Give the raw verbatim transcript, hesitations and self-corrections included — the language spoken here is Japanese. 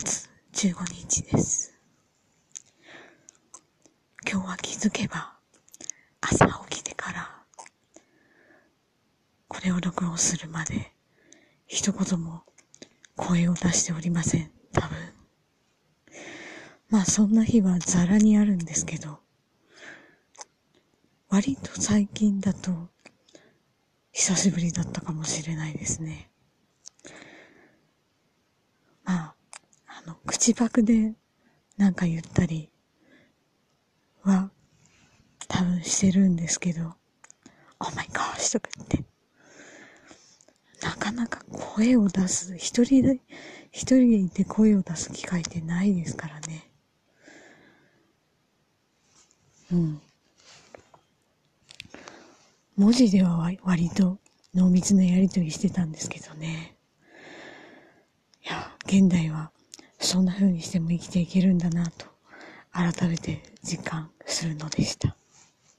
しちがつじゅうごにちです。今日は気づけば朝起きてからこれを録音するまで一言も声を出しておりません。多分。まあそんな日はザラにあるんですけど、割と最近だと久しぶりだったかもしれないですね。まあ、あの、口パクでなんか言ったりは多分してるんですけど、Oh my gosh とか言って、なかなか声を出す、一人で、一人で声を出す機会ってないですからね。うん。文字では割と濃密なやりとりしてたんですけどね。いや、現代はそんな風にしても生きていけるんだなと改めて実感するのでした。